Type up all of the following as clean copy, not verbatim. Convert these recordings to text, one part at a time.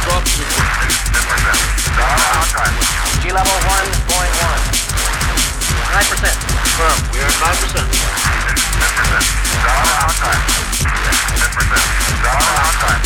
destruction. G level 1.1. 9%. Firm. We are 9%. 10%. Radar on time. 10%. Radar on time.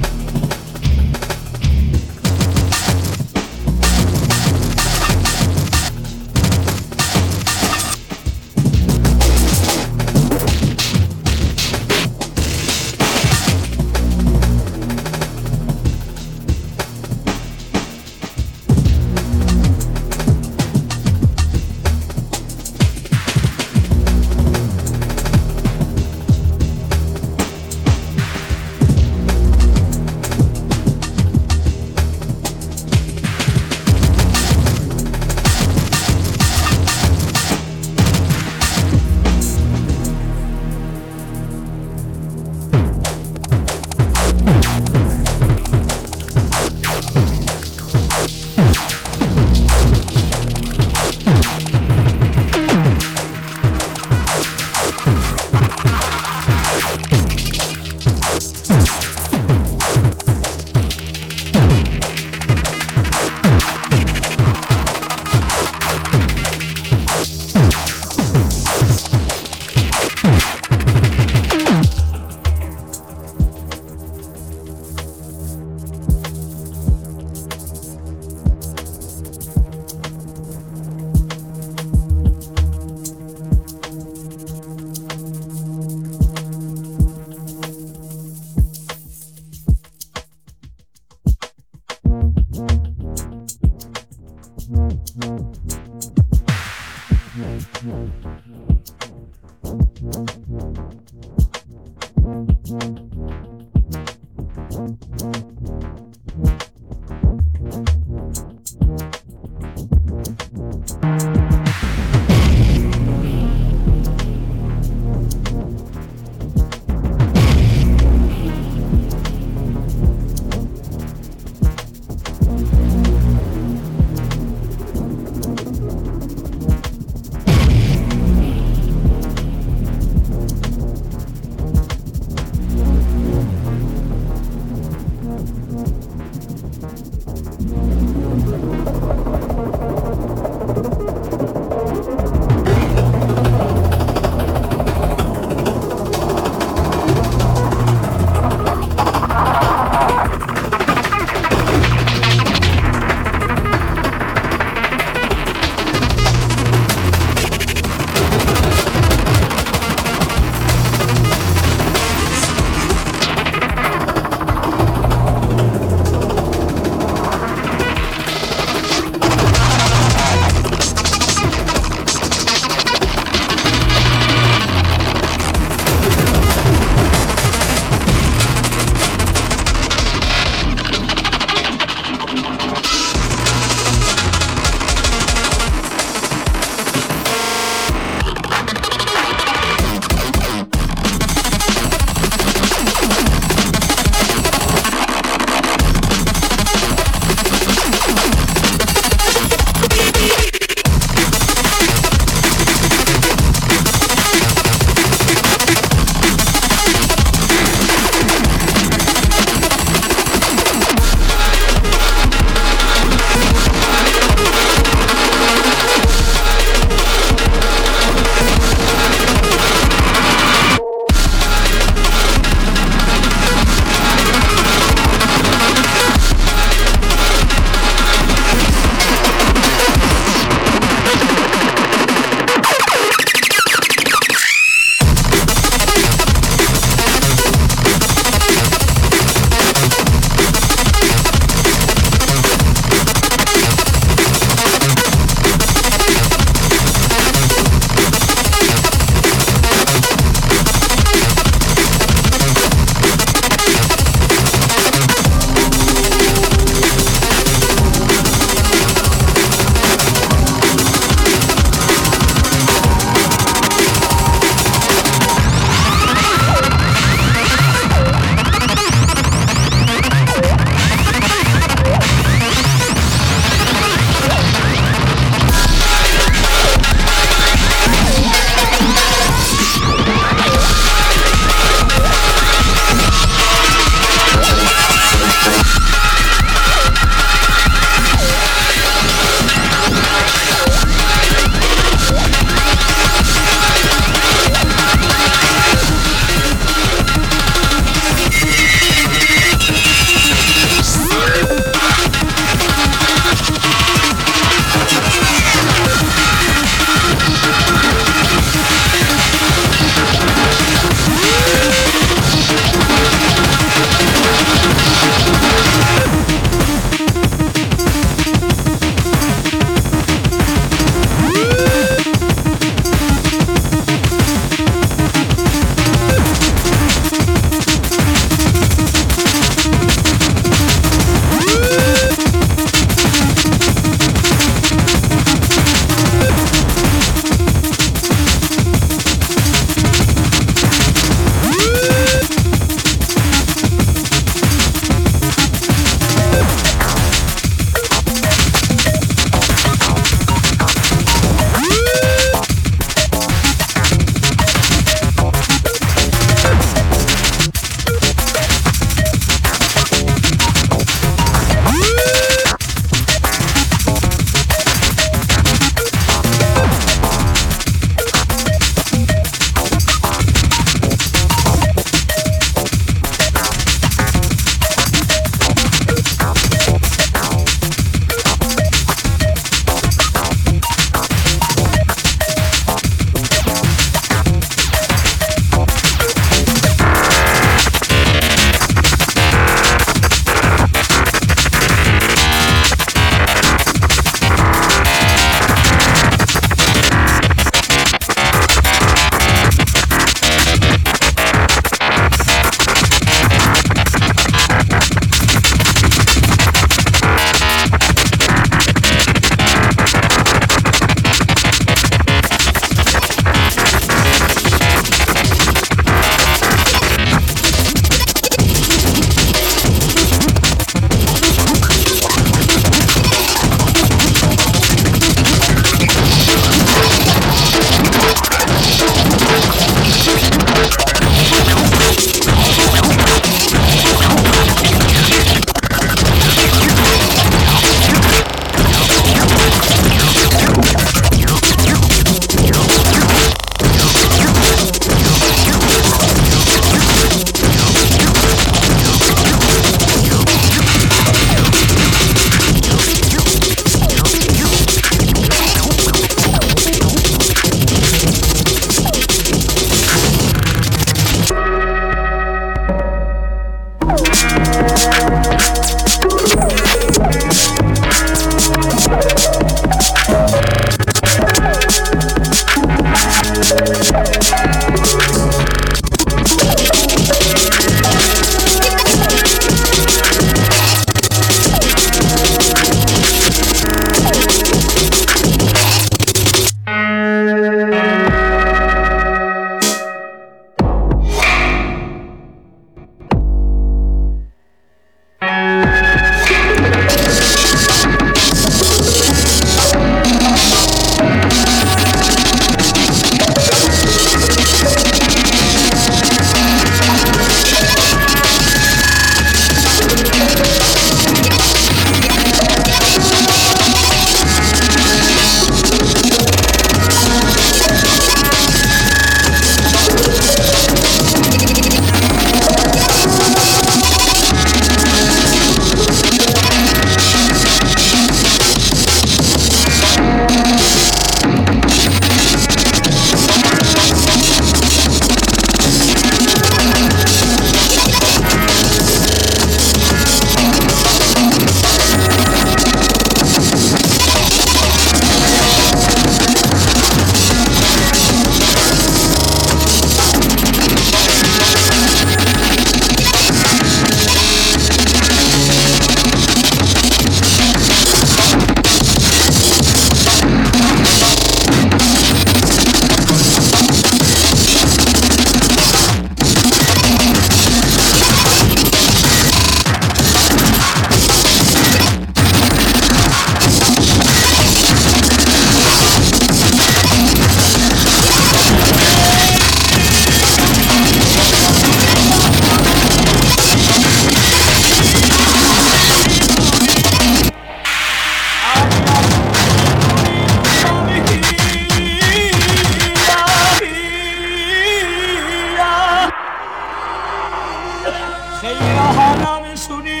সেই রাধা নামে শুনি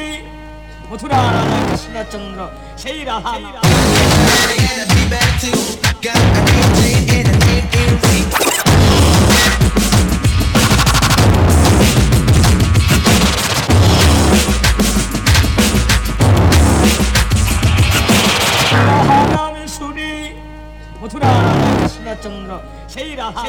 মথুরা রাধা কৃষ্ণচন্দ্র সেই রাধা নামে শুনি মথুরা রাধা কৃষ্ণচন্দ্র সেই Radha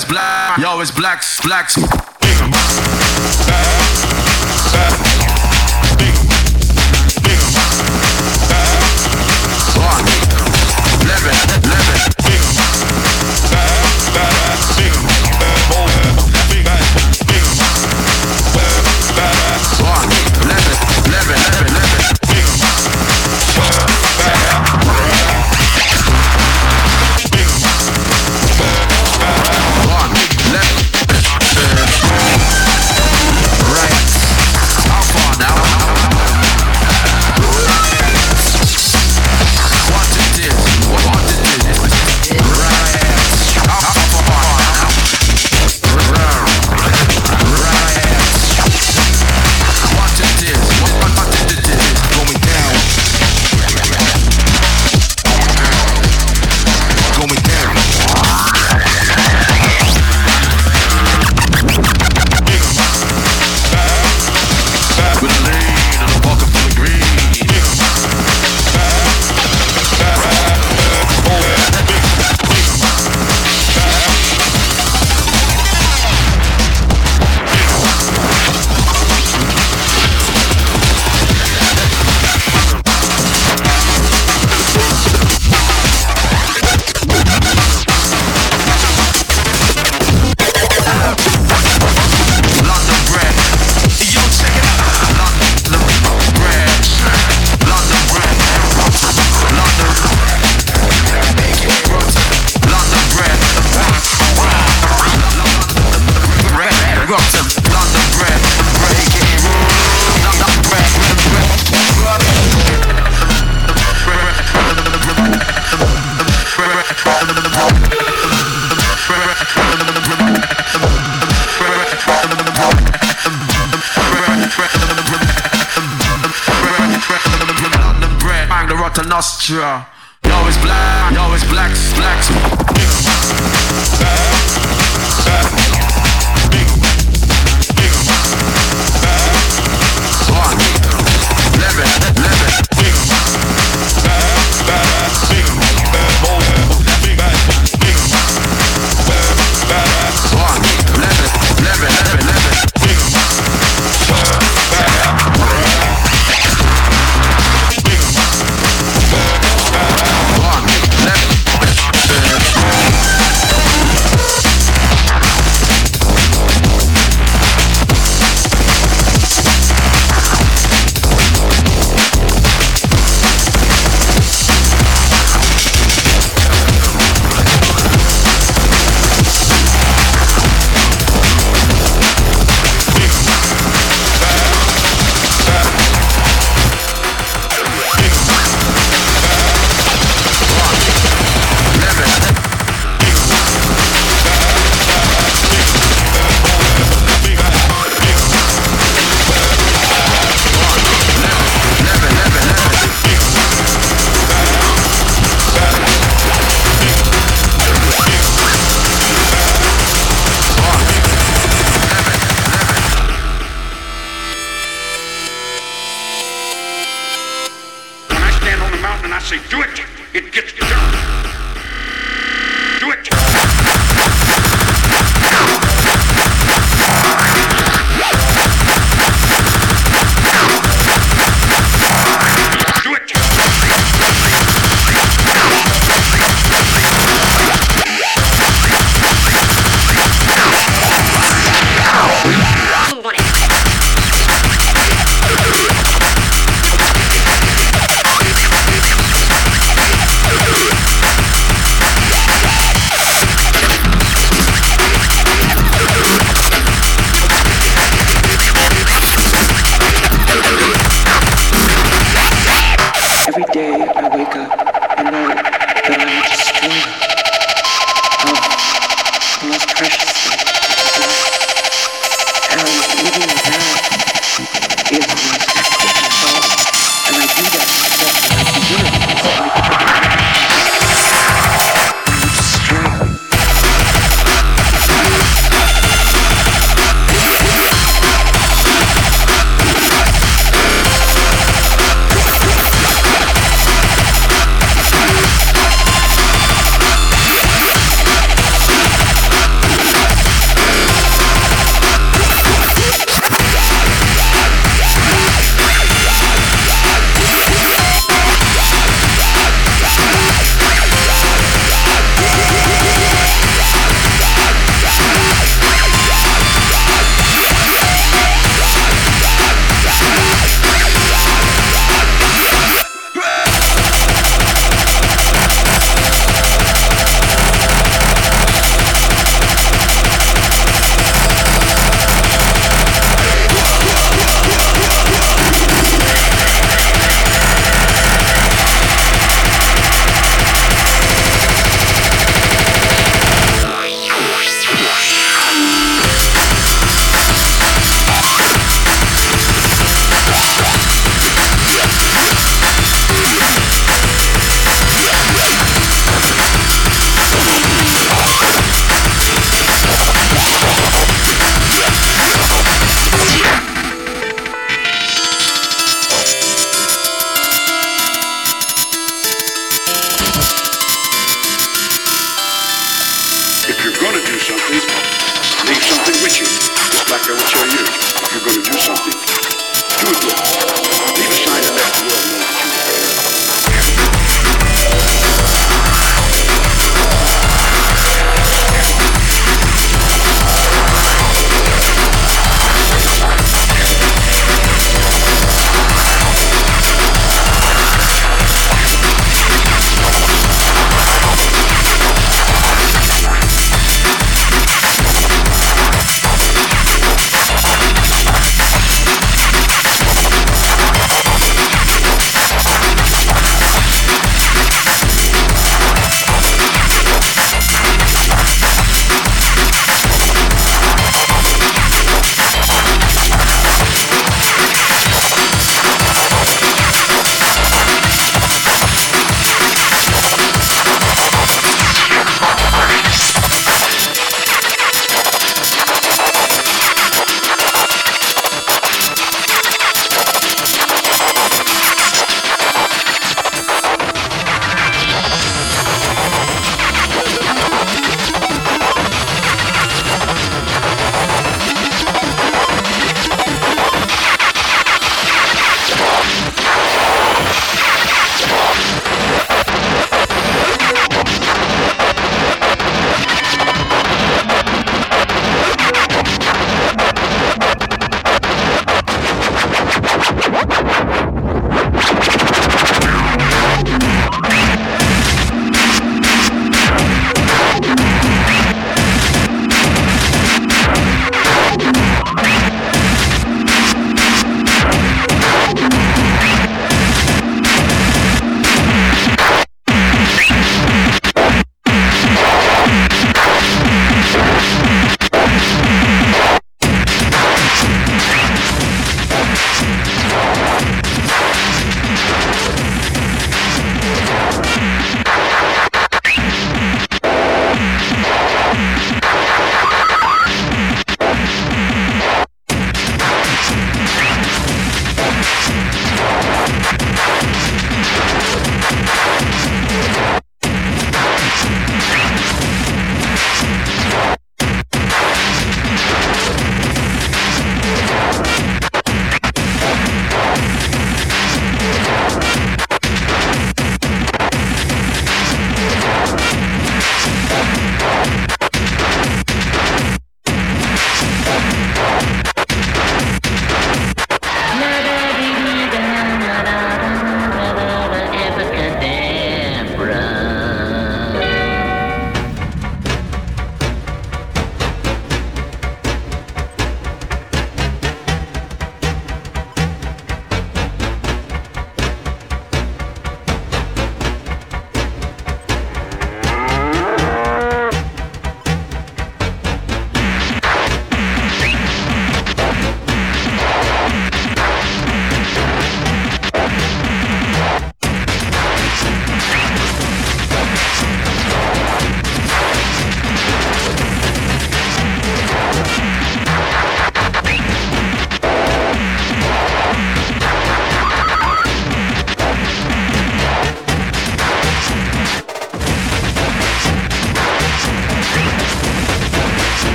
it's black, yo, it's blacks, blacks. Nostra, yo, it's black, yo, it's blacks, blacks. I say do it, it gets done.